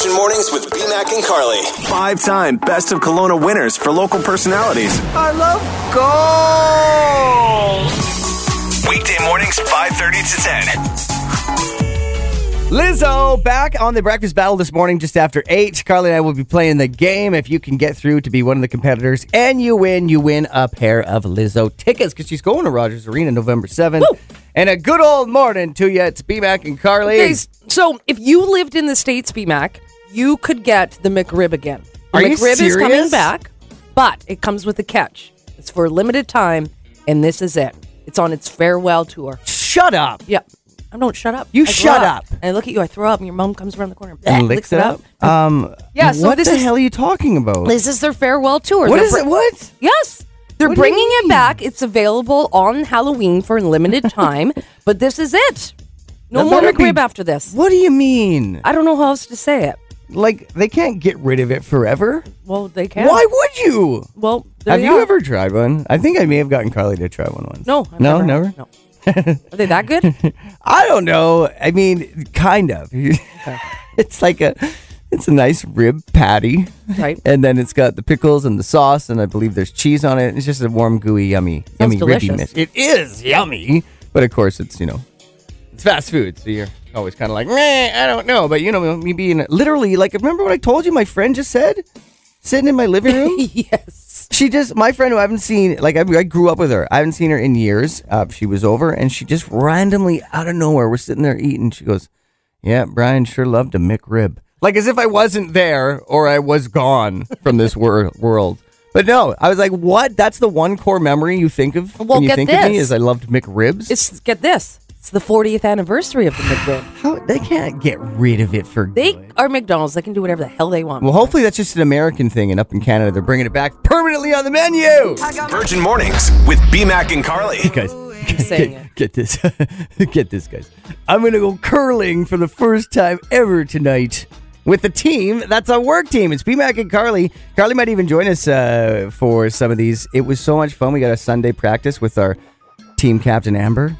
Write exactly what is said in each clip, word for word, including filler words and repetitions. Virgin Mornings with BMac and Carly. Five-time Best of Kelowna winners for local personalities. I love gold. Weekday mornings, five thirty to ten. Lizzo back on the breakfast battle this morning just after eight. Carly and I will be playing the game. If you can get through to be one of the competitors and you win, you win a pair of Lizzo tickets because she's going to Rogers Arena November seventh. Woo! And a good old morning to you. It's BMac and Carly. Okay, so if you lived in the States, BMac, you could get the McRib again. The Are McRib you serious? Is coming back, but it comes with a catch. It's for a limited time, and this is it. It's on its farewell tour. Shut up. Yep. Yeah. I don't shut up. You I shut up. up. And I look at you, I throw up, and your mom comes around the corner and licks, licks it up. up. Um, yeah, so what this the is, hell are you talking about? This is their farewell tour. What they're is br- it? What? Yes. They're what bringing it back. It's available on Halloween for a limited time, but this is it. No now, more McRib be, after this. What do you mean? I don't know how else to say it. Like, they can't get rid of it forever. Well, they can. Why would you? Well, Have you, you ever tried one? I think I may have gotten Carly to try one once. No. I've no, never? never? No. Are they that good? I don't know. I mean, kind of. Okay. It's like a, it's a nice rib patty, right? And then it's got the pickles and the sauce, and I believe there's cheese on it. It's just a warm, gooey, yummy, Sounds yummy ribbiness. It is yummy, but of course, it's you know, it's fast food, so you're always kind of like, meh, I don't know. But you know, me being literally like, remember what I told you? My friend just said, sitting in my living room. Yes. She just, my friend who I haven't seen, like I, I grew up with her. I haven't seen her in years. Uh, she was over and she just randomly out of nowhere, we're sitting there eating. She goes, yeah, Brian sure loved a McRib. Like as if I wasn't there or I was gone from this wor- world. But no, I was like, what? That's the one core memory you think of well, when you think this. of me is I loved McRibs. It's, get this. It's the fortieth anniversary of the McRib. How, they can't get rid of it for They good. Are McDonald's. They can do whatever the hell they want. Well, hopefully that's just an American thing, and up in Canada, they're bringing it back permanently on the menu. Virgin Mornings with BMac and Carly. Hey, guys, get, get, get this. Get this, guys. I'm going to go curling for the first time ever tonight with the team. That's our work team. It's BMac and Carly. Carly might even join us uh, for some of these. It was so much fun. We got a Sunday practice with our team captain, Amber.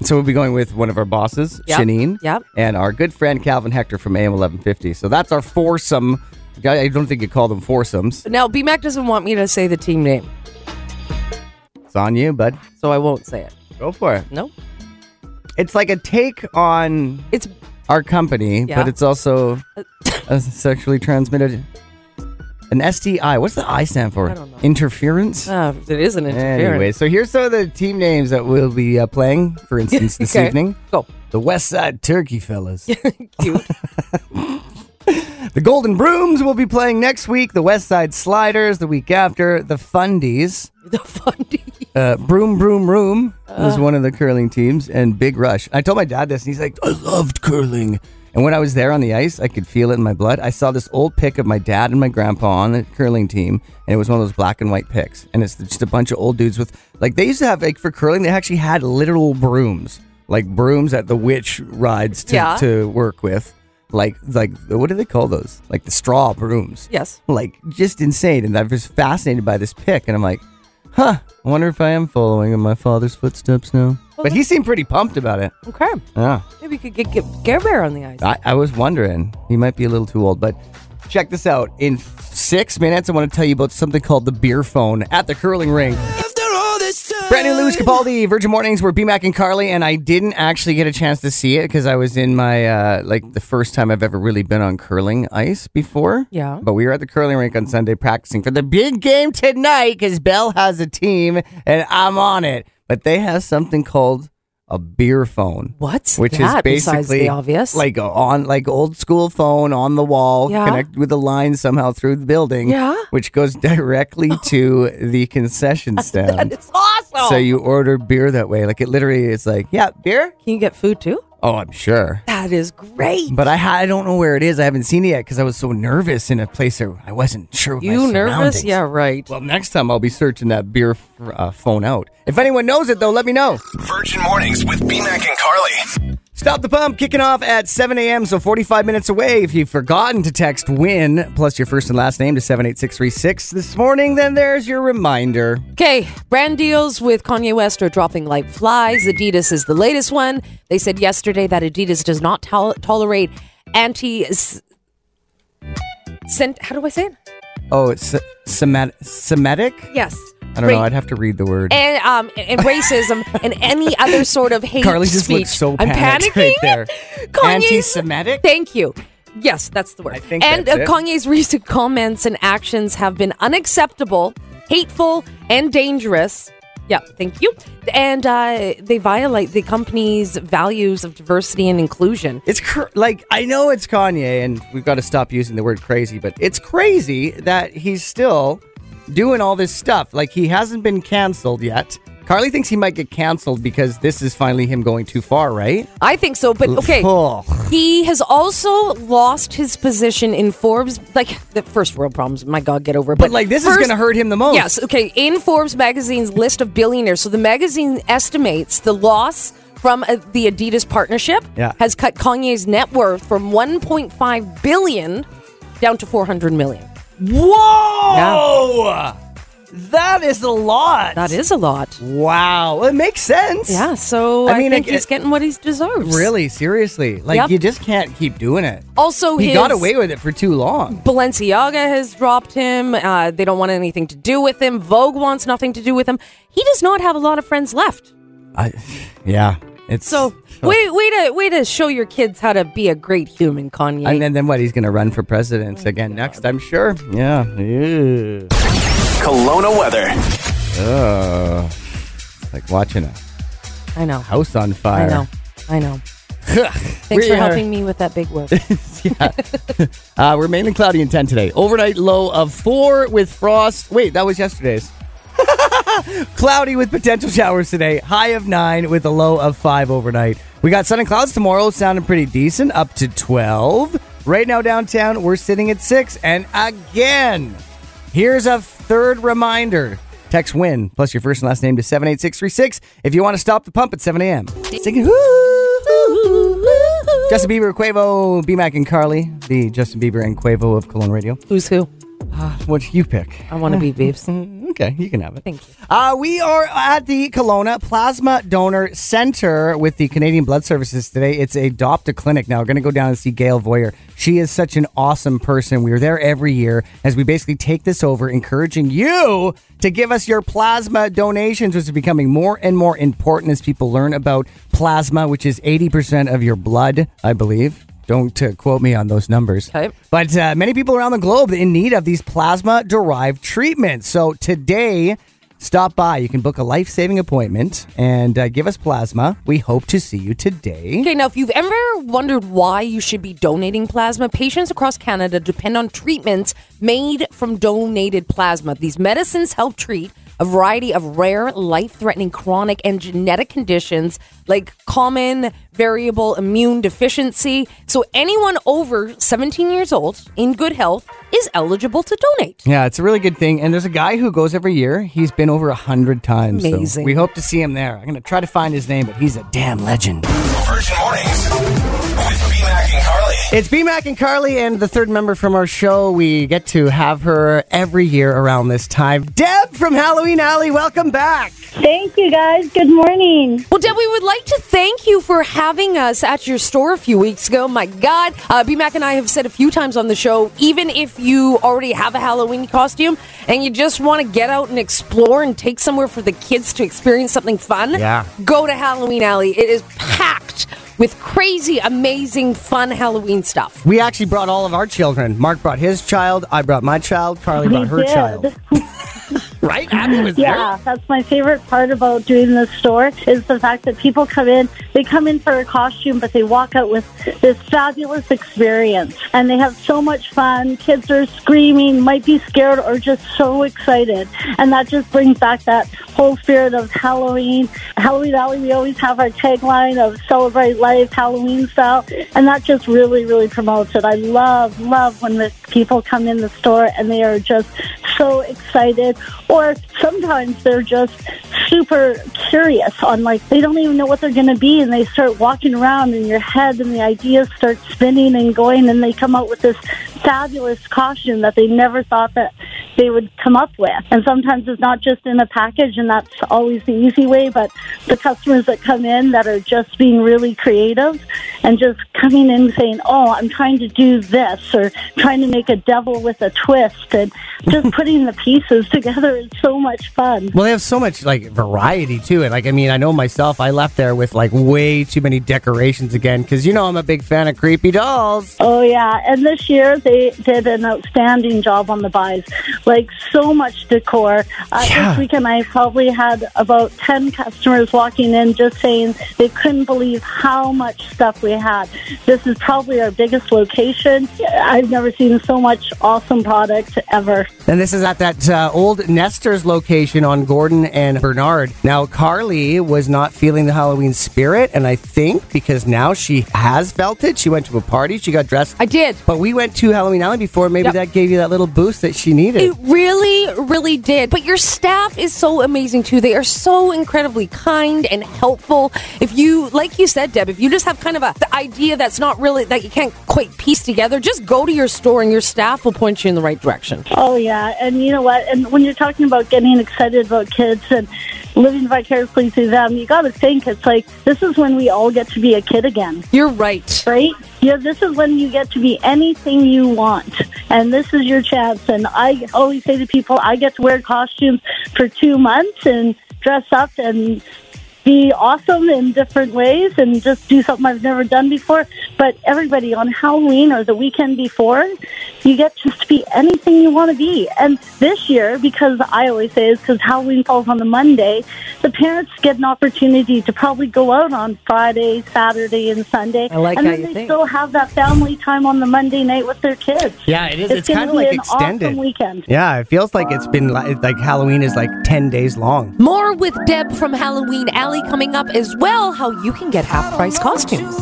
So we'll be going with one of our bosses, yep. Shanine, yep. and our good friend Calvin Hector from A M eleven fifty. So that's our foursome. I don't think you call them foursomes. Now, BMac doesn't want me to say the team name. It's on you, bud. So I won't say it. Go for it. Nope. It's like a take on it's our company, yeah. but it's also a sexually transmitted... An S T I. What's the I stand for? I don't know. Interference? Uh, it is an interference. Anyway, so here's some of the team names that we'll be uh, playing, for instance, this okay. evening. Go. The West Side Turkey Fellas. Cute. The Golden Brooms will be playing next week. The West Side Sliders the week after. The Fundies. The Fundies. Uh, Broom, Broom, Room uh. was one of the curling teams. And Big Rush. I told my dad this, and he's like, I loved curling. And when I was there on the ice, I could feel it in my blood. I saw this old pic of my dad and my grandpa on the curling team, and it was one of those black and white pics. And it's just a bunch of old dudes with, like, they used to have, like, for curling, they actually had literal brooms. Like, brooms that the witch rides to, yeah. to work with. Like, like what do they call those? Like, the straw brooms. Yes. Like, just insane. And I was fascinated by this pic, and I'm like, huh, I wonder if I am following in my father's footsteps now. But he seemed pretty pumped about it. Okay. Yeah. Maybe you could get, get Care Bear on the ice. I, I was wondering. He might be a little too old, but check this out. In six minutes, I want to tell you about something called the beer phone at the curling rink. After all this time. Brand new Louis Capaldi, Virgin Mornings, we're BMac and Carly, and I didn't actually get a chance to see it because I was in my, uh, like, the first time I've ever really been on curling ice before. Yeah. But we were at the curling rink on Sunday practicing for the big game tonight because Belle has a team, and I'm on it. But they have something called a beer phone. What's which that? Is basically the obvious? Like a on like old school phone on the wall, yeah. connected with a line somehow through the building, yeah. which goes directly to the concession stand. That is awesome. So you order beer that way. Like it literally is like, yeah, beer. Can you get food too? Oh, I'm sure. That is great. But I ha- I don't know where it is. I haven't seen it yet because I was so nervous in a place where I wasn't sure what my surroundings. You nervous? Yeah, right. Well, next time I'll be searching that beer f- uh, phone out. If anyone knows it, though, let me know. Virgin Mornings with BMac and Carly. Stop the Pump kicking off at seven a.m., so forty-five minutes away. If you've forgotten to text WIN plus your first and last name to seven eight six three six this morning, then there's your reminder. Okay, brand deals with Kanye West are dropping like flies. Adidas is the latest one. They said yesterday that Adidas does not tol- tolerate anti Sent. How do I say it? Oh, it's Semitic? Semitic? Yes. I don't Ra- know. I'd have to read the word. And um, and racism and any other sort of hate Carly just speech. Looks so panicked. I'm panicking right there. Kanye's, anti-Semitic? Thank you. Yes, that's the word. I think and that's uh, it. Kanye's recent comments and actions have been unacceptable, hateful, and dangerous. Yeah, thank you. And uh, they violate the company's values of diversity and inclusion. It's cr- like, I know it's Kanye, and we've got to stop using the word crazy, but it's crazy that he's still doing all this stuff. Like, he hasn't been canceled yet. Carly thinks he might get canceled because this is finally him going too far, right? I think so, but okay. Oh. He has also lost his position in Forbes. Like, the first world problems, my God, get over it. But, but like, this first, is going to hurt him the most. Yes, okay. In Forbes magazine's list of billionaires, so the magazine estimates the loss from uh, the Adidas partnership yeah. has cut Kanye's net worth from one point five billion dollars down to four hundred million dollars. Whoa! Yeah. That is a lot. That is a lot. Wow. It makes sense. Yeah, so I, I mean, think it, he's getting what he deserves. Really, seriously. Like, yep. You just can't keep doing it. Also, he got away with it for too long. Balenciaga has dropped him. Uh, they don't want anything to do with him. Vogue wants nothing to do with him. He does not have a lot of friends left. I, yeah. It's so oh. way, way to way to show your kids how to be a great human, Kanye. And then, then what? He's going to run for president oh, again God. next, I'm sure. Yeah. yeah. Kelowna weather. Oh, like watching a I know. house on fire. I know. I know. Thanks we're for helping are... me with that big word. yeah. uh, we're mainly cloudy and ten today. Overnight low of four with frost. Wait, that was yesterday's. Cloudy with potential showers today. High of nine with a low of five overnight. We got sun and clouds tomorrow. Sounding pretty decent. Up to twelve. Right now downtown, we're sitting at six. And again, here's a third reminder. Text WIN plus your first and last name to seven eight six three six if you want to stop the pump at seven a.m. Singing whoo. Justin Bieber, Quavo, BMac, and Carly. The Justin Bieber and Quavo of Kelowna Radio. Who's who? Uh, what you pick? I want to be Beeps. Okay, you can have it. Thank you. Uh, we are at the Kelowna Plasma Donor Center with the Canadian Blood Services today. It's Adopt a Clinic now. We're going to go down and see Gail Voyer. She is such an awesome person. We're there every year as we basically take this over, encouraging you to give us your plasma donations, which is becoming more and more important as people learn about plasma, which is eighty percent of your blood, I believe. Don't uh, quote me on those numbers. Okay. But uh, many people around the globe in need of these plasma-derived treatments. So today, stop by. You can book a life-saving appointment and uh, give us plasma. We hope to see you today. Okay, now if you've ever wondered why you should be donating plasma, patients across Canada depend on treatments made from donated plasma. These medicines help treat a variety of rare, life-threatening, chronic, and genetic conditions like common variable immune deficiency. So anyone over seventeen years old in good health is eligible to donate. Yeah, it's a really good thing. And there's a guy who goes every year. He's been over one hundred times. Amazing. So we hope to see him there. I'm going to try to find his name, but he's a damn legend. Virgin Mornings with BMac and Carly. It's BMac and Carly and the third member from our show. We get to have her every year around this time. Deb from Halloween Alley, welcome back. Thank you, guys. Good morning. Well, Deb, we would like to thank you for having us at your store a few weeks ago. My God. Uh, BMac and I have said a few times on the show, even if you already have a Halloween costume and you just want to get out and explore and take somewhere for the kids to experience something fun, yeah. go to Halloween Alley. It is packed with crazy, amazing, fun Halloween stuff. We actually brought all of our children. Mark brought his child. I brought my child. Carly we brought her did. child. Right? Abby was yeah, there. Yeah, that's my favorite part about doing this store is the fact that people come in, they come in for a costume, but they walk out with this fabulous experience. And they have so much fun. Kids are screaming, might be scared, or just so excited. And that just brings back that whole spirit of Halloween. Halloween Alley, we always have our tagline of celebrate life, Halloween style. And that just really, really promotes it. I love, love when the people come in the store and they are just so excited. Or sometimes they're just super curious on, like, they don't even know what they're going to be, and they start walking around in your head, and the ideas start spinning and going, and they come out with this fabulous costume that they never thought that they would come up with. And sometimes it's not just in a package, and that's always the easy way, but the customers that come in that are just being really creative and just coming in saying, oh, I'm trying to do this, or trying to make a devil with a twist, and just putting the pieces together is so much fun. Well, they have so much like variety to it. Like, I mean, I know myself, I left there with like way too many decorations again, because you know I'm a big fan of creepy dolls. Oh yeah, and this year they did an outstanding job on the buys. Like, so much decor. Uh, yeah. This weekend I probably had about ten customers walking in just saying they couldn't believe how much stuff we had. This is probably our biggest location. I've never seen so much awesome product ever. And this is at that uh, old Nestor's location on Gordon and Bernard. Now, Carly was not feeling the Halloween spirit, and I think because now she has felt it. She went to a party. She got dressed. I did. But we went to Halloween Alley before. Maybe yep. that gave you that little boost that she needed. It really, really did. But your staff is so amazing, too. They are so incredibly kind and helpful. If you, like you said, Deb, if you just have kind of a the idea that's not really, that you can't quite piece together, just go to your store and your staff will point you in the right direction. Oh, yeah. And you know what? And when you're talking about getting excited about kids and living vicariously through them, you got to think it's like, this is when we all get to be a kid again. You're right. Right? Yeah, this is when you get to be anything you want. And this is your chance. And I always say to people, I get to wear costumes for two months and dress up and be awesome in different ways and just do something I've never done before. But everybody, on Halloween or the weekend before, you get to be anything you want to be. And this year, because I always say is because Halloween falls on the Monday, the parents get an opportunity to probably go out on Friday, Saturday, and Sunday. I like and how then you they think. Still have that family time on the Monday night with their kids. Yeah, it is. It's, it's kind of like extended. Awesome weekend. Yeah, it feels like it's been like, like Halloween is like ten days long. More with Deb from Halloween Alley coming up as well. How you can get half price costumes.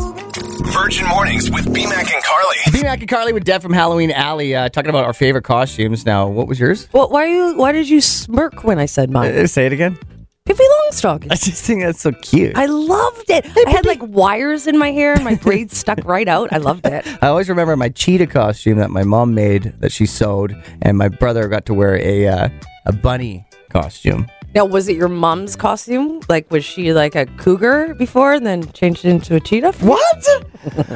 Virgin Mornings with BMac and Carly. BMac and Carly with Deb from Halloween Alley, uh, talking about our favorite costumes. Now, what was yours? Well, why you? Why did you smirk when I said mine? Uh, say it again. Pippi Longstocking. I just think that's so cute. I loved it. Hey, I had like wires in my hair and my braids stuck right out. I loved it. I always remember my cheetah costume that my mom made, that she sewed, and my brother got to wear a uh, a bunny costume. Now, was it your mom's costume? Like, was she like a cougar before and then changed it into a cheetah? What?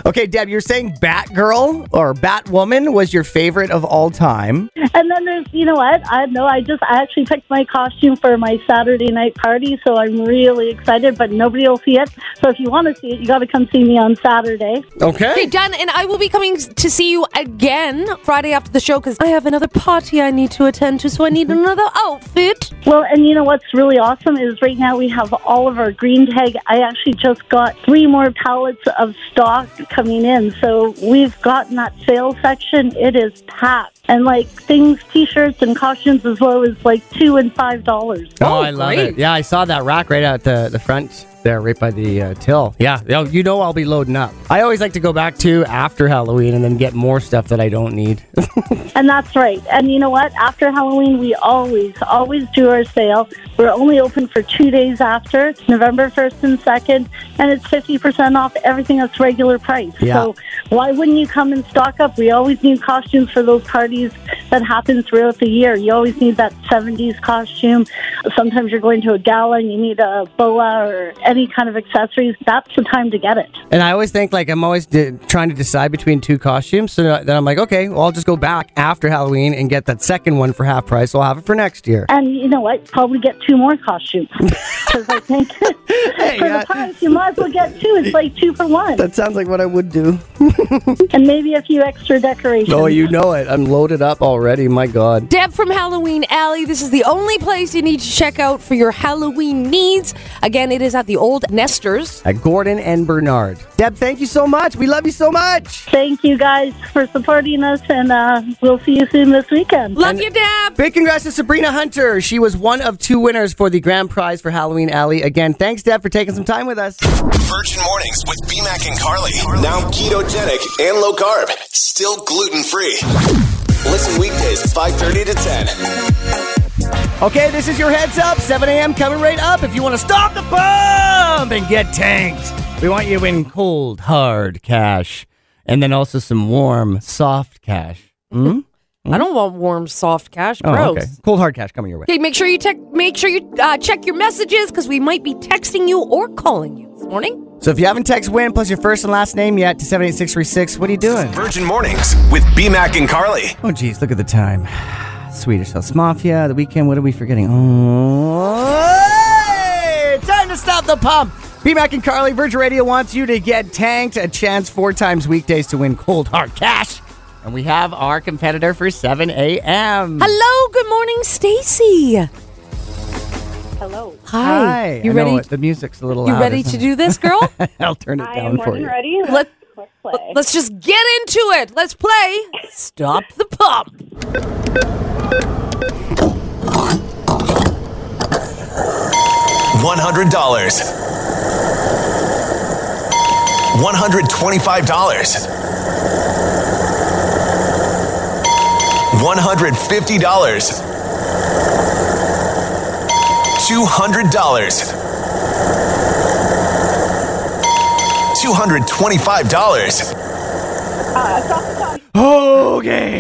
Okay, Deb, you're saying Batgirl or Batwoman was your favorite of all time. And then there's, you know what? I know I just I actually picked my costume for my Saturday night party, so I'm really excited, but nobody will see it. So if you want to see it, you got to come see me on Saturday. Okay. Okay, done. And I will be coming to see you again Friday after the show because I have another party I need to attend to, so I need another outfit. Well, and you know what's really awesome is right now we have all of our green tag. I actually just got three more pallets of stock coming in. So we've gotten that sale section. It is packed. And like things, t-shirts and costumes as low as like two and five dollars. Oh, oh, I love great. It. Yeah, I saw that rack right out the, the front there, right by the uh, till. Yeah, you know I'll be loading up. I always like to go back to after Halloween and then get more stuff that I don't need. And that's right. And you know what? After Halloween, we always, always do our sale. We're only open for two days after, November first and second, and it's fifty percent off everything that's regular price. Yeah. So why wouldn't you come and stock up? We always need costumes for those parties that happen throughout the year. You always need that seventies costume. Sometimes you're going to a gala and you need a boa or any kind of accessories. That's the time to get it. And I always think, like, I'm always de- trying to decide between two costumes. So then I'm like, okay, well, I'll just go back after Halloween and get that second one for half price. So I'll have it for next year. And you know what? Probably get two more costumes. Because I think hey, for God. The price, you might as well get two. It's like two for one. That sounds like what I would do. And maybe a few extra decorations. Oh, you know it. I'm loaded up already. My God. Deb from Halloween Alley. This is the only place you need to check out for your Halloween needs. Again, it is at the old Nestors at Gordon and Bernard. Deb, thank you so much. We love you so much. Thank you guys for supporting us, and uh, we'll see you soon this weekend. Love and you, Deb. Big congrats to Sabrina Hunter. She was one of two winners for the grand prize for Halloween Alley. Again, thanks, Deb, for taking some time with us. Virgin Mornings with BMac and Carly. Now ketogenic and low carb. Still gluten-free. Listen weekdays at five thirty to ten. Okay, this is your heads up. seven a.m. coming right up. If you want to stop the pump and get tanked, we want you in cold, hard cash. And then also some warm, soft cash. Mm-hmm. Mm-hmm. I don't want warm, soft cash. Gross. Oh, okay. Cold hard cash coming your way. Okay, make sure you check. Make sure you uh, check your messages because we might be texting you or calling you this morning. So if you haven't texted Win plus your first and last name yet to seven eight six three six, what are you doing? Virgin Mornings with BMac and Carly. Oh, geez, look at the time. Swedish House Mafia, The Weekend. What are we forgetting? Oh, hey! Time to stop the pump. BMac and Carly, Virgin Radio wants you to get tanked. A chance four times weekdays to win cold hard cash. And we have our competitor for seven a.m. Hello, good morning, Stacy. Hello. Hi. Hi. You I ready? Know, the music's a little loud. You ready to do this, girl? I'll turn it I down for you. I am ready. Let's, let's play. Let's just get into it. Let's play Stop the Pump. one hundred dollars. one hundred twenty-five dollars. one hundred fifty dollars. two hundred dollars. two hundred twenty-five dollars. Uh, okay.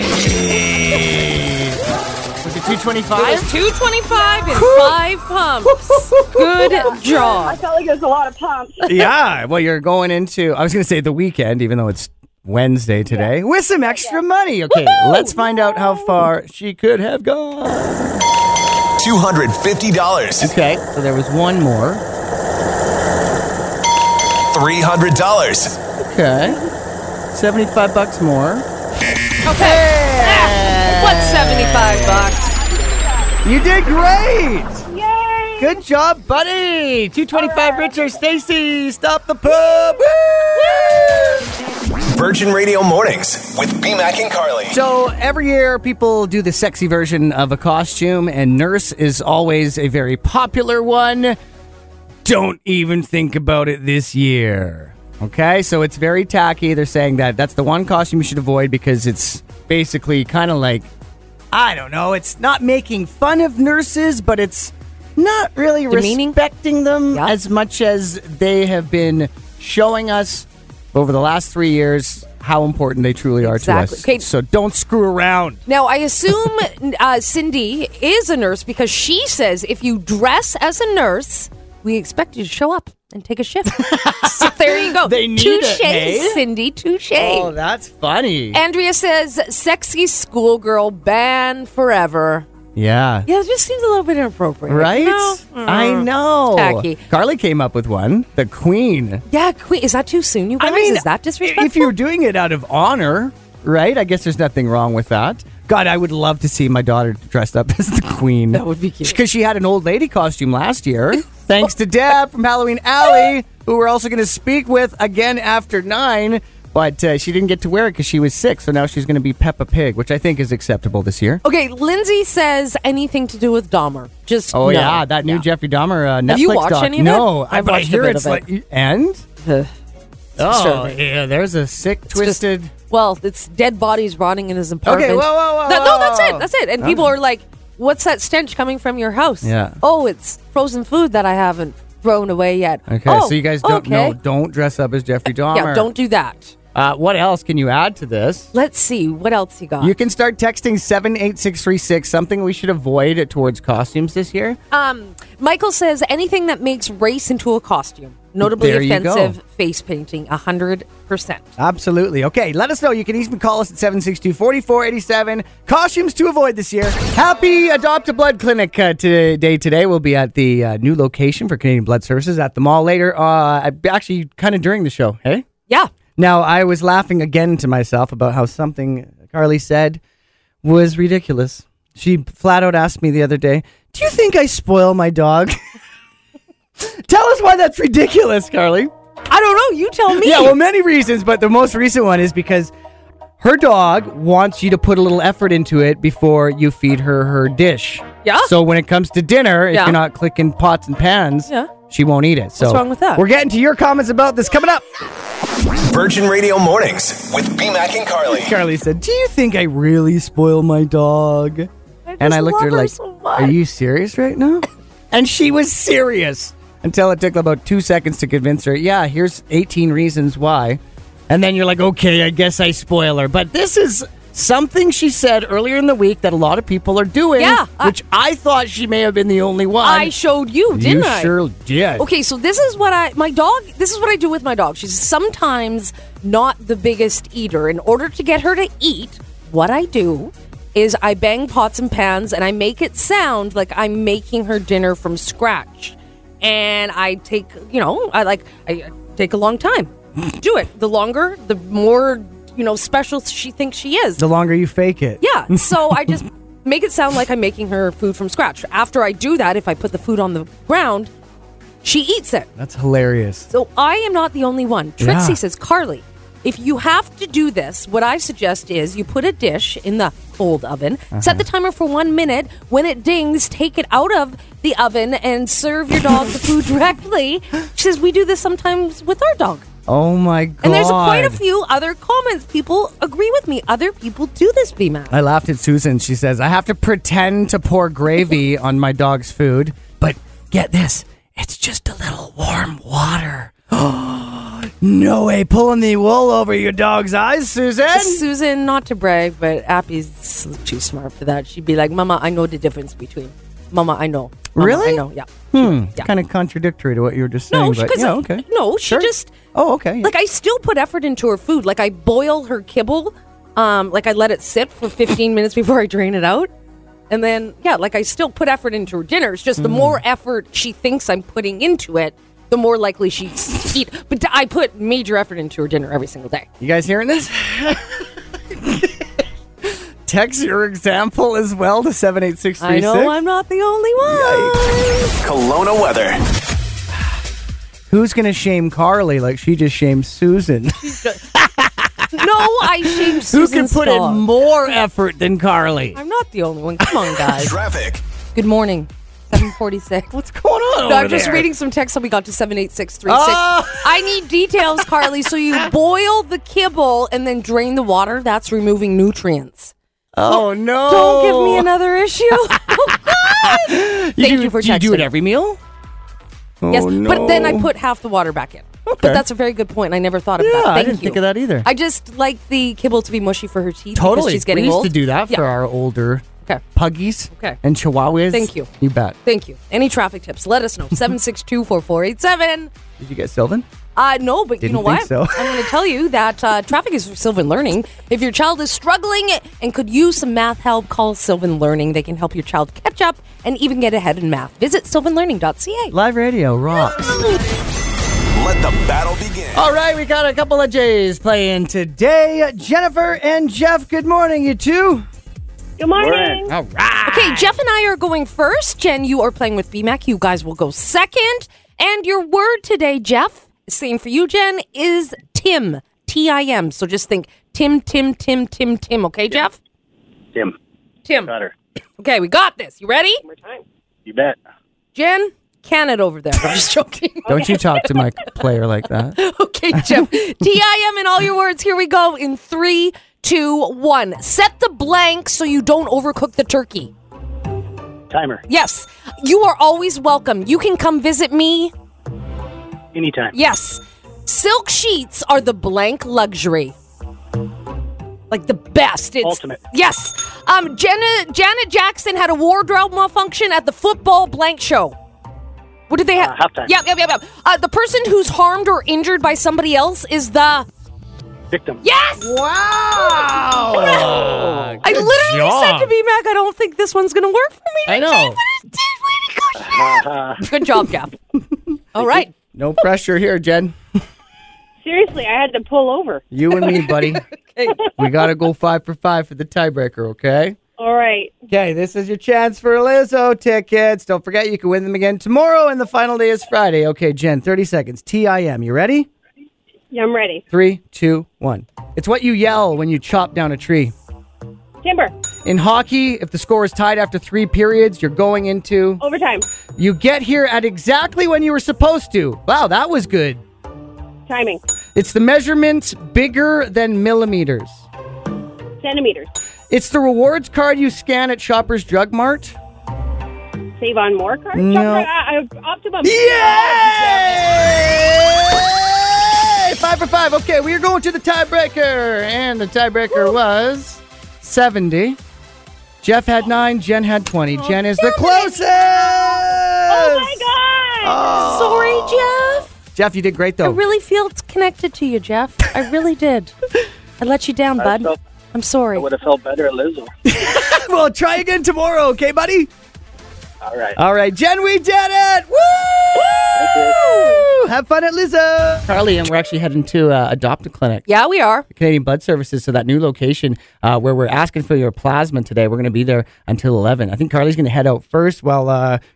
Was it two twenty-five? It was two twenty-five and five pumps. Good yeah, job. I felt like there was a lot of pumps. Yeah. Well, you're going into, I was going to say the weekend, even though it's Wednesday today, yeah. with some extra yeah. money. Okay, woo-hoo! Let's find out how far she could have gone. two hundred fifty dollars. Okay, so there was one more. three hundred dollars. Okay. seventy-five bucks more. Okay. Ah, what's seventy-five bucks? You did great. Good job, buddy! two twenty-five right. Richard, Stacy, stop the pub! Woo! Virgin Radio Mornings with BMac and Carly. So every year people do the sexy version of a costume, and nurse is always a very popular one. Don't even think about it this year. Okay, so it's very tacky. They're saying that that's the one costume you should avoid because it's basically kind of like, I don't know, it's not making fun of nurses, but it's not really demeaning. Respecting them yeah. as much as they have been showing us over the last three years how important they truly are exactly. to us. Okay. So don't screw around. Now, I assume uh, Cindy is a nurse because she says if you dress as a nurse, we expect you to show up and take a shift. So there you go. They need touché, it, eh? Cindy, touché. Oh, that's funny. Andrea says, sexy schoolgirl ban forever. Yeah. Yeah, it just seems a little bit inappropriate. Right? You know? Mm. I know. Tacky. Carly came up with one. The Queen. Yeah, Queen. Is that too soon, you guys? I mean, is that disrespectful? If you're doing it out of honor, right? I guess there's nothing wrong with that. God, I would love to see my daughter dressed up as the Queen. That would be cute. Because she had an old lady costume last year. Thanks to Deb from Halloween Alley, who we're also going to speak with again after nine. But uh, she didn't get to wear it because she was sick, so now she's going to be Peppa Pig, which I think is acceptable this year. Okay, Lindsay says anything to do with Dahmer. Just oh, no. yeah, that new yeah. Jeffrey Dahmer uh, Netflix doc. Have you watched doc. Any of no, it? No, but I hear it's like, it. And? Uh, oh, sure. yeah, there's a sick, it's twisted. Just, well, it's dead bodies rotting in his apartment. Okay, whoa, whoa, whoa. No, no that's it, that's it. And oh. people are like, what's that stench coming from your house? Yeah. Oh, it's frozen food that I haven't thrown away yet. Okay, oh, so you guys don't okay. no, don't dress up as Jeffrey Dahmer. Yeah, don't do that. Uh, what else can you add to this? Let's see. What else you got? You can start texting seven eight six three six, something we should avoid towards costumes this year. Um, Michael says anything that makes race into a costume. Notably there offensive face painting, one hundred percent. Absolutely. Okay, let us know. You can even call us at seven six two, four four eight seven. Costumes to avoid this year. Happy Adopt-A-Blood Clinic uh, today. Today we'll be at the uh, new location for Canadian Blood Services at the mall later. Uh, actually, kind of during the show, hey? Yeah. Now, I was laughing again to myself about how something Carly said was ridiculous. She flat out asked me the other day, do you think I spoil my dog? Tell us why that's ridiculous, Carly. I don't know. You tell me. Yeah, well, many reasons, but the most recent one is because her dog wants you to put a little effort into it before you feed her her dish. Yeah. So when it comes to dinner, if yeah. you're not clicking pots and pans, yeah. she won't eat it. So what's wrong with that? We're getting to your comments about this coming up. Virgin Radio Mornings with BMac and Carly. Carly said, do you think I really spoil my dog? I and I looked at her, her like, so are you serious right now? And she was serious until it took about two seconds to convince her, yeah, here's eighteen reasons why. And then you're like, okay, I guess I spoil her. But this is something she said earlier in the week that a lot of people are doing, yeah, which I, I thought she may have been the only one. I showed you, didn't you I? You sure did. Okay, so this is what I, my dog, this is what I do with my dog. She's sometimes not the biggest eater. In order to get her to eat, what I do is I bang pots and pans and I make it sound like I'm making her dinner from scratch. And I take, you know, I like, I take a long time to do it. The longer, the more, you know, special she thinks she is. The longer you fake it. Yeah. So I just make it sound like I'm making her food from scratch. After I do that, if I put the food on the ground, she eats it. That's hilarious. So I am not the only one. Trixie yeah. says, Carly, if you have to do this, what I suggest is you put a dish in the cold oven, uh-huh. set the timer for one minute. When it dings, take it out of the oven and serve your dog the food directly. She says, we do this sometimes with our dog. Oh, my God. And there's quite a few other comments. People agree with me. Other people do this, BMac. I laughed at Susan. She says, I have to pretend to pour gravy on my dog's food, but get this. It's just a little warm water. No way, pulling the wool over your dog's eyes, Susan. Susan, not to brag, but Appy's too smart for that. She'd be like, Mama, I know the difference between. Mama, I know. Mama, really? I know, yeah. Hmm, yeah. Kind of contradictory to what you were just saying. No, but, yeah, okay. No, she sure. just... Oh, okay. Yeah. Like, I still put effort into her food. Like, I boil her kibble. Um, like, I let it sit for fifteen minutes before I drain it out. And then, yeah, like, I still put effort into her dinner. It's just the mm. more effort she thinks I'm putting into it, the more likely she eat. But I put major effort into her dinner every single day. You guys hearing this? Text your example as well to seven eight six three six. I know I'm not the only one. Yikes. Kelowna weather. Who's going to shame Carly like she just shamed Susan? No, I shame Susan. Who can put dog. in more effort than Carly? I'm not the only one. Come on, guys. Traffic. Good morning. seven forty-six. What's going on? No, I'm just there? reading some text that we got to seven eight six three six. Oh. I need details, Carly. So you boil the kibble and then drain the water. That's removing nutrients. Oh, oh no. Don't give me another issue. Oh, God. Thank you, do, you for texting. Do you do it every meal? Oh, yes, no. But then I put half the water back in. Okay. But that's a very good point. I never thought of yeah, that. Thank I didn't you. think of that either. I just like the kibble to be mushy for her teeth. Totally. Because she's getting we used old. to do that for yeah. our older... Okay. Puggies okay. and chihuahuas. Thank you. You bet. Thank you. Any traffic tips? Let us know. seven six two, four four eight seven. Did you get Sylvan? Uh, no, but Didn't you know what? So. I'm going to tell you that uh, traffic is for Sylvan Learning. If your child is struggling and could use some math help, call Sylvan Learning. They can help your child catch up and even get ahead in math. Visit Sylvan Learning dot C A. Live radio rocks. Let the battle begin. All right, we got a couple of J's playing today. Jennifer and Jeff, good morning, you two. Good morning. All right. Okay, Jeff and I are going first. Jen, you are playing with BMac. You guys will go second. And your word today, Jeff, same for you, Jen, is Tim. T I M. So just think Tim, Tim, Tim, Tim, Tim. Okay, Tim. Jeff? Tim. Tim. Got her. Okay, we got this. You ready? One more time. You bet. Jen, can it over there. I'm just joking. Don't you talk to my player like that. Okay, Jeff. T I M in all your words. Here we go in three, two, one. Set the blank so you don't overcook the turkey. Timer. Yes. You are always welcome. You can come visit me. Anytime. Yes. Silk sheets are the blank luxury. Like the best. It's, Ultimate. Yes. Um, Jenna, Janet Jackson had a wardrobe malfunction at the football blank show. What did they have? Uh, halftime. Yep, yep, yep, yep. Uh, the person who's harmed or injured by somebody else is the... victim. Yes! Wow! Oh, I literally job. said to BMac, I don't think this one's going to work for me. I know. But it did. Way to go, Jeff. Good job, Jeff. All right. No pressure here, Jen. Seriously, I had to pull over. You and me, buddy. Okay. We got to go five for five for the tiebreaker, okay? All right. Okay, this is your chance for Lizzo tickets. Don't forget, you can win them again tomorrow, and the final day is Friday. Okay, Jen, thirty seconds. T I M, you ready? Yeah, I'm ready. Three, two, one. It's what you yell when you chop down a tree. Timber. In hockey, if the score is tied after three periods, you're going into... overtime. You get here at exactly when you were supposed to. Wow, that was good. Timing. It's the measurements bigger than millimeters. Centimeters. It's the rewards card you scan at Shopper's Drug Mart. Save on more cards? No. Shopper, uh, Optimum. Yeah! Five for five. Okay, we are going to the tiebreaker. And the tiebreaker Woo. was seventy. Jeff had nine. Jen had twenty. Oh, Jen is the closest. Oh, my God. Oh. Sorry, Jeff. Jeff, you did great, though. I really feel connected to you, Jeff. I really did. I let you down, bud. Felt, I'm sorry. I would have felt better at Lizzo. Well, try again tomorrow, okay, buddy? All right. All right, Jen, we did it. Woo! Woo! Have fun at Lizzo. Carly, and we're actually heading to uh, Adopt a Clinic. Yeah, we are. Canadian Blood Services, so that new location uh, where we're asking for your plasma today. We're going to be there until eleven. I think Carly's going to head out first, well,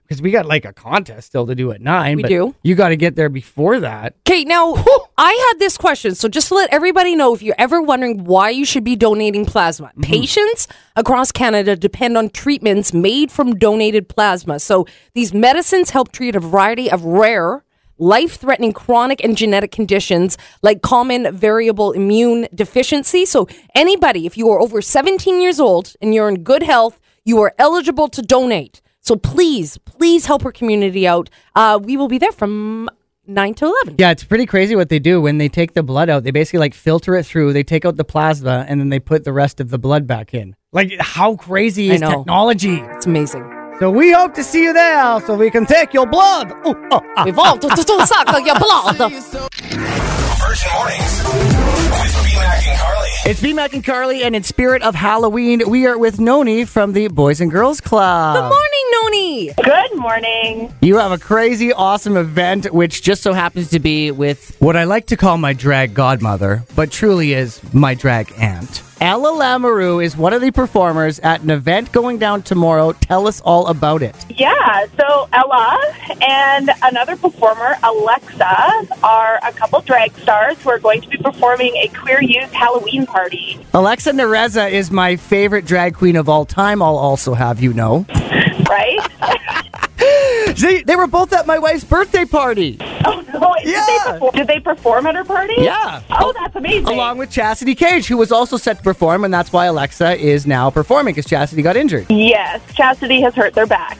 because uh, we got like a contest still to do at nine. We but do. You got to get there before that. Okay, now, I had this question, so just to let everybody know, if you're ever wondering why you should be donating plasma. Mm-hmm. Patients across Canada depend on treatments made from donated plasma. So these medicines help treat a variety of rare, life-threatening chronic and genetic conditions like common variable immune deficiency. So anybody, if you are over seventeen years old and you're in good health, you are eligible to donate. So please, please help our community out. Uh, we will be there from nine to eleven. Yeah, it's pretty crazy what they do when they take the blood out. They basically like filter it through. They take out the plasma and then they put the rest of the blood back in. Like, how crazy is technology? It's amazing. So we hope to see you there so we can take your blood. Ooh, oh, ah, We've all to, to, to suck your blood. Virgin Mornings with BMac and Carly. It's BMac and Carly, and in spirit of Halloween, we are with Noni from the Boys and Girls Club. Good morning, Noni. Good morning. You have a crazy, awesome event, which just so happens to be with what I like to call my drag godmother, but truly is my drag aunt. Ella Lamoureux is one of the performers at an event going down tomorrow. Tell us all about it. Yeah, so Ella and another performer, Alexa, are a couple drag stars who are going to be performing a queer youth Halloween party. Alexa Nereza is my favorite drag queen of all time, I'll also have you know. Right? See, they were both at my wife's birthday party. Oh, no. Yeah. Did, they perform, did they perform at her party? Yeah. Oh, that's amazing. Along with Chastity Cage, who was also set to perform, and that's why Alexa is now performing, because Chastity got injured. Yes. Chastity has hurt their back.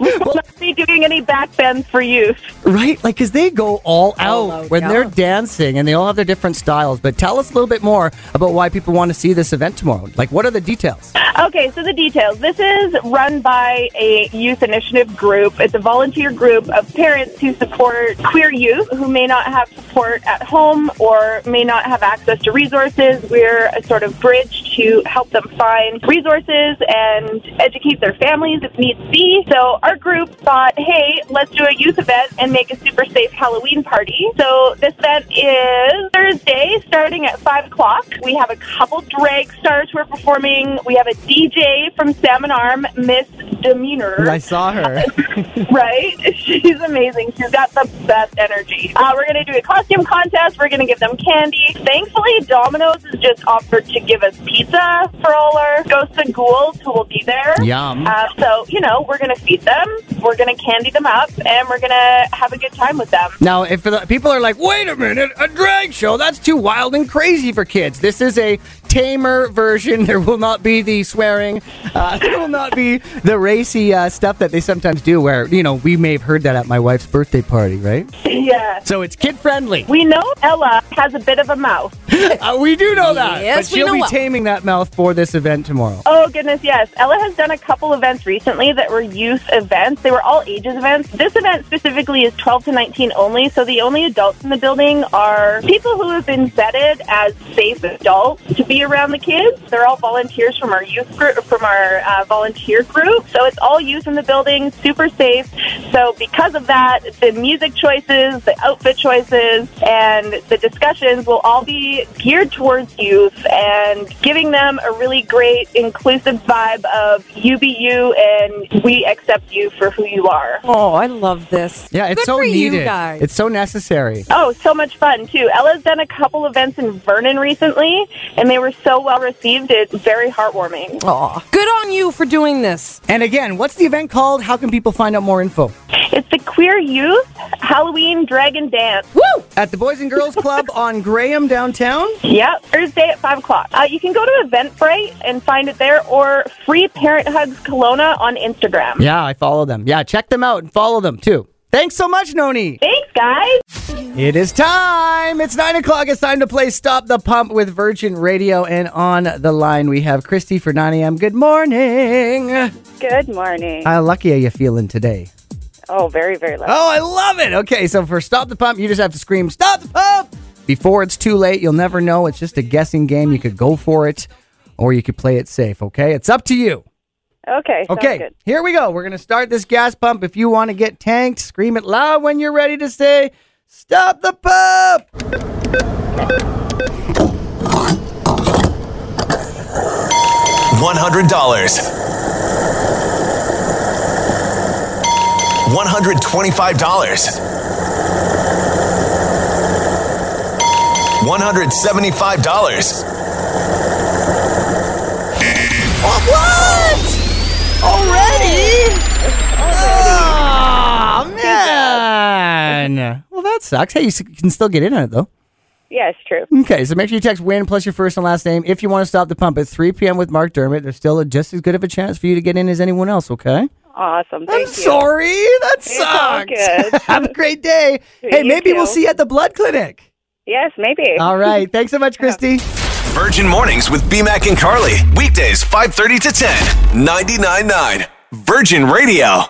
We will not be doing any backbends for youth. Right? Like, because they go all out oh, when yeah. they're dancing, and they all have their different styles. But tell us a little bit more about why people want to see this event tomorrow. Like, what are the details? Okay, so the details. This is run by a youth initiative group. It's a volunteer group of parents who support queer youth who may not have support at home or may not have access to resources. We're a sort of bridge to help them find resources and educate their families if needs be. So our group thought, hey, let's do a youth event and make a super safe Halloween party. So this event is Thursday starting at five o'clock. We have a couple drag stars who are performing. We have a D J from Salmon Arm, Miss Demeanor. I saw her. Right? She's amazing. She's got the best energy. Uh, we're going to do a costume contest. We're going to give them candy. Thankfully, Domino's has just offered to give us pizza for all our ghosts and ghouls who will be there. Yum. Uh, so, you know, we're going to feed them. We're going to candy them up, and we're going to have a good time with them. Now, if the people are like, wait a minute, a drag show, that's too wild and crazy for kids. This is a tamer version. There will not be the swearing. Uh, there will not be the racy uh, stuff that they sometimes do where, you know, we may have heard that at my wife's birthday party, right? Yeah. So it's kid-friendly. We know Ella has a bit of a mouth. uh, we do know that. Yes, but she'll be taming that mouth for this event tomorrow. Oh, goodness, yes. Ella has done a couple events recently that were youth events. They were all ages events. This event specifically is twelve to nineteen only, so the only adults in the building are people who have been vetted as safe adults to be around the kids. They're all volunteers from our youth group, from our uh, volunteer group. So it's all youth in the building, super safe. So because of that, the music choices, the outfit choices, and the discussions will all be geared towards youth and giving them a really great inclusive vibe of you be you and we accept you for who you are. Oh, I love this. Yeah, it's Good so for needed. You guys. It's so necessary. Oh, so much fun too. Ella's done a couple events in Vernon recently, and they were so well received. It's very heartwarming. Aw. Good on you for doing this. And again, what's the event called? How can people find out more info? It's the Queer Youth Halloween Dragon Dance. Woo! At the Boys and Girls Club on Graham downtown? Yep. Thursday at five o'clock. Uh, you can go to Eventbrite and find it there, or Free Parent Hugs Kelowna on Instagram. Yeah, I follow them. Yeah, check them out and follow them too. Thanks so much, Noni. Thanks, guys. It is time. It's nine o'clock. It's time to play Stop the Pump with Virgin Radio. And on the line, we have Christy for nine a.m. Good morning. Good morning. How lucky are you feeling today? Oh, very, very lucky. Oh, I love it. Okay, so for Stop the Pump, you just have to scream, Stop the Pump! Before it's too late, you'll never know. It's just a guessing game. You could go for it, or you could play it safe, okay? It's up to you. Okay, Okay, good. Here we go. We're going to start this gas pump. If you want to get tanked, scream it loud when you're ready to say, Stop the pump! one hundred dollars. one hundred twenty-five dollars. one hundred seventy-five dollars. What? Already? Oh, man. Well, that sucks. Hey, you can still get in on it, though. Yeah, it's true. Okay, so make sure you text WIN plus your first and last name if you want to stop the pump at three p.m. with Mark Dermott. There's still just as good of a chance for you to get in as anyone else, okay? Awesome. Thank I'm you. sorry. That it's sucks. Have a great day. Hey, you maybe too. We'll see you at the blood clinic. Yes, maybe. All right. Thanks so much, Christy. Virgin Mornings with BMac and Carly. Weekdays, five thirty to ten. ninety-nine point nine. Virgin Radio.